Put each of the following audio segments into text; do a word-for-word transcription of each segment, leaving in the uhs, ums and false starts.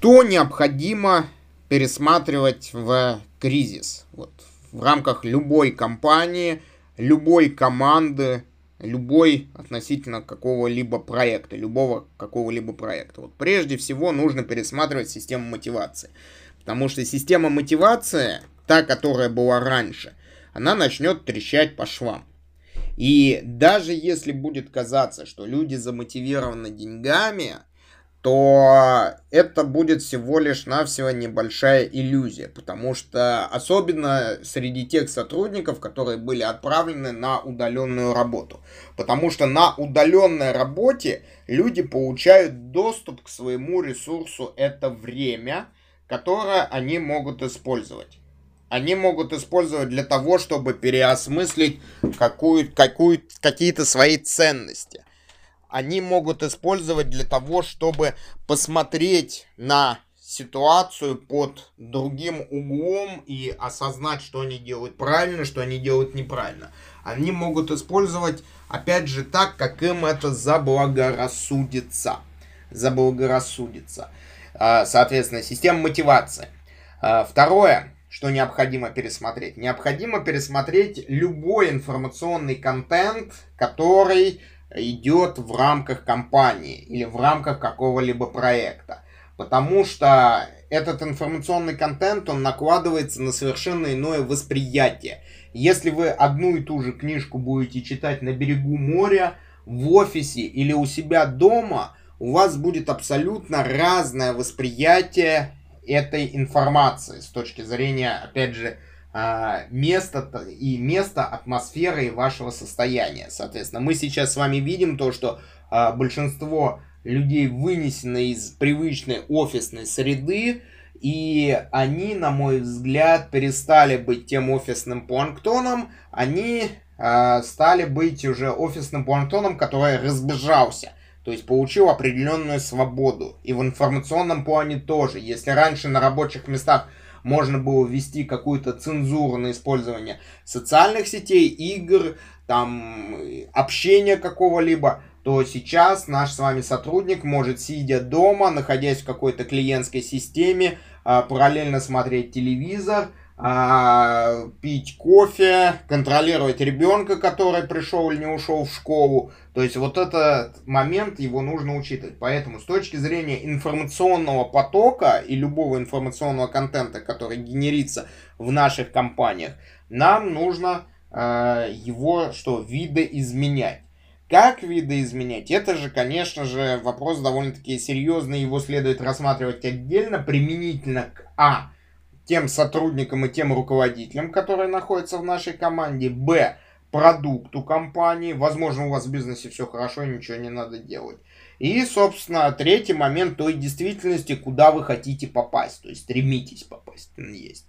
Что необходимо пересматривать в кризис? Вот, в рамках любой компании, любой команды, любой относительно какого-либо проекта, любого какого-либо проекта. Вот прежде всего нужно пересматривать систему мотивации. Потому что система мотивации, та, которая была раньше, она начнет трещать по швам. И даже если будет казаться, что люди замотивированы деньгами, то это будет всего лишь навсего небольшая иллюзия, потому что особенно среди тех сотрудников, которые были отправлены на удаленную работу, потому что на удаленной работе люди получают доступ к своему ресурсу, это время, которое они могут использовать. Они могут использовать для того, чтобы переосмыслить какую, какую, какие-то свои ценности. Они могут использовать для того, чтобы посмотреть на ситуацию под другим углом и осознать, что они делают правильно, что они делают неправильно. Они могут использовать, опять же, так, как им это заблагорассудится. Заблагорассудится. Соответственно, система мотивации. Второе, что необходимо пересмотреть. Необходимо пересмотреть любой информационный контент, который идет в рамках компании или в рамках какого-либо проекта. Потому что этот информационный контент, он накладывается на совершенно иное восприятие. Если вы одну и ту же книжку будете читать на берегу моря, в офисе или у себя дома, у вас будет абсолютно разное восприятие этой информации с точки зрения, опять же, места и места, атмосферы и вашего состояния. Соответственно, мы сейчас с вами видим то, что а, большинство людей вынесены из привычной офисной среды, и они, на мой взгляд, перестали быть тем офисным планктоном, они а, стали быть уже офисным планктоном, который разбежался. То есть получил определенную свободу. И в информационном плане тоже. Если раньше на рабочих местах можно было ввести какую-то цензуру на использование социальных сетей, игр, там, общения какого-либо, то сейчас наш с вами сотрудник может, сидя дома, находясь в какой-то клиентской системе, параллельно смотреть телевизор, пить кофе, контролировать ребенка, который пришел или не ушел в школу. То есть вот этот момент, его нужно учитывать. Поэтому с точки зрения информационного потока и любого информационного контента, который генерится в наших компаниях, нам нужно э, его что, видоизменять. Как видоизменять? Это же, конечно же, вопрос довольно-таки серьезный. Его следует рассматривать отдельно, применительно к А, тем сотрудникам и тем руководителям, которые находятся в нашей команде, Б, продукту компании, возможно, у вас в бизнесе все хорошо, ничего не надо делать. И, собственно, третий момент той действительности, куда вы хотите попасть, то есть стремитесь попасть, он есть.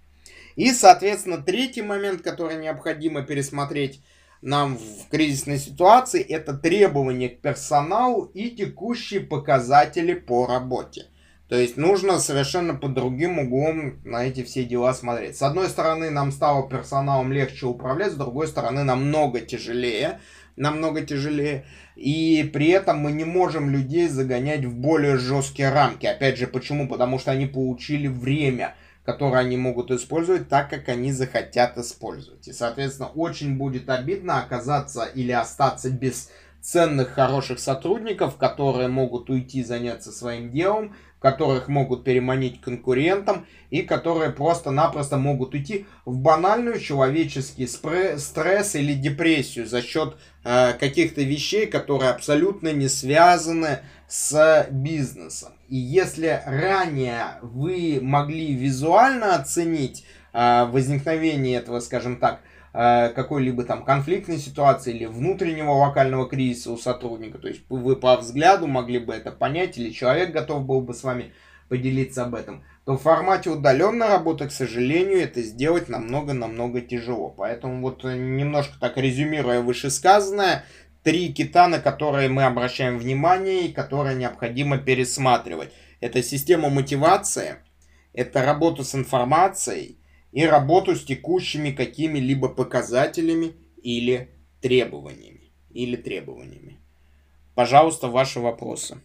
И, соответственно, третий момент, который необходимо пересмотреть нам в кризисной ситуации, это требования к персоналу и текущие показатели по работе. То есть нужно совершенно под другим углом на эти все дела смотреть. С одной стороны, нам стало персоналом легче управлять, с другой стороны, намного тяжелее, намного тяжелее. И при этом мы не можем людей загонять в более жесткие рамки. Опять же, почему? Потому что они получили время, которое они могут использовать так, как они захотят использовать. И, соответственно, очень будет обидно оказаться или остаться без ценных, хороших сотрудников, которые могут уйти заняться своим делом, которых могут переманить конкурентам и которые просто-напросто могут уйти в банальную человеческий стресс или депрессию за счет э, каких-то вещей, которые абсолютно не связаны с бизнесом. И если ранее вы могли визуально оценить э, возникновение этого, скажем так, какой-либо там конфликтной ситуации или внутреннего локального кризиса у сотрудника. То есть вы по взгляду могли бы это понять, или человек готов был бы с вами поделиться об этом. То в формате удаленной работы, к сожалению, это сделать намного-намного тяжело. Поэтому вот немножко так резюмируя вышесказанное, три кита, на которые мы обращаем внимание и которые необходимо пересматривать. Это система мотивации, это работа с информацией, и работу с текущими какими-либо показателями или требованиями. Или требованиями. Пожалуйста, ваши вопросы.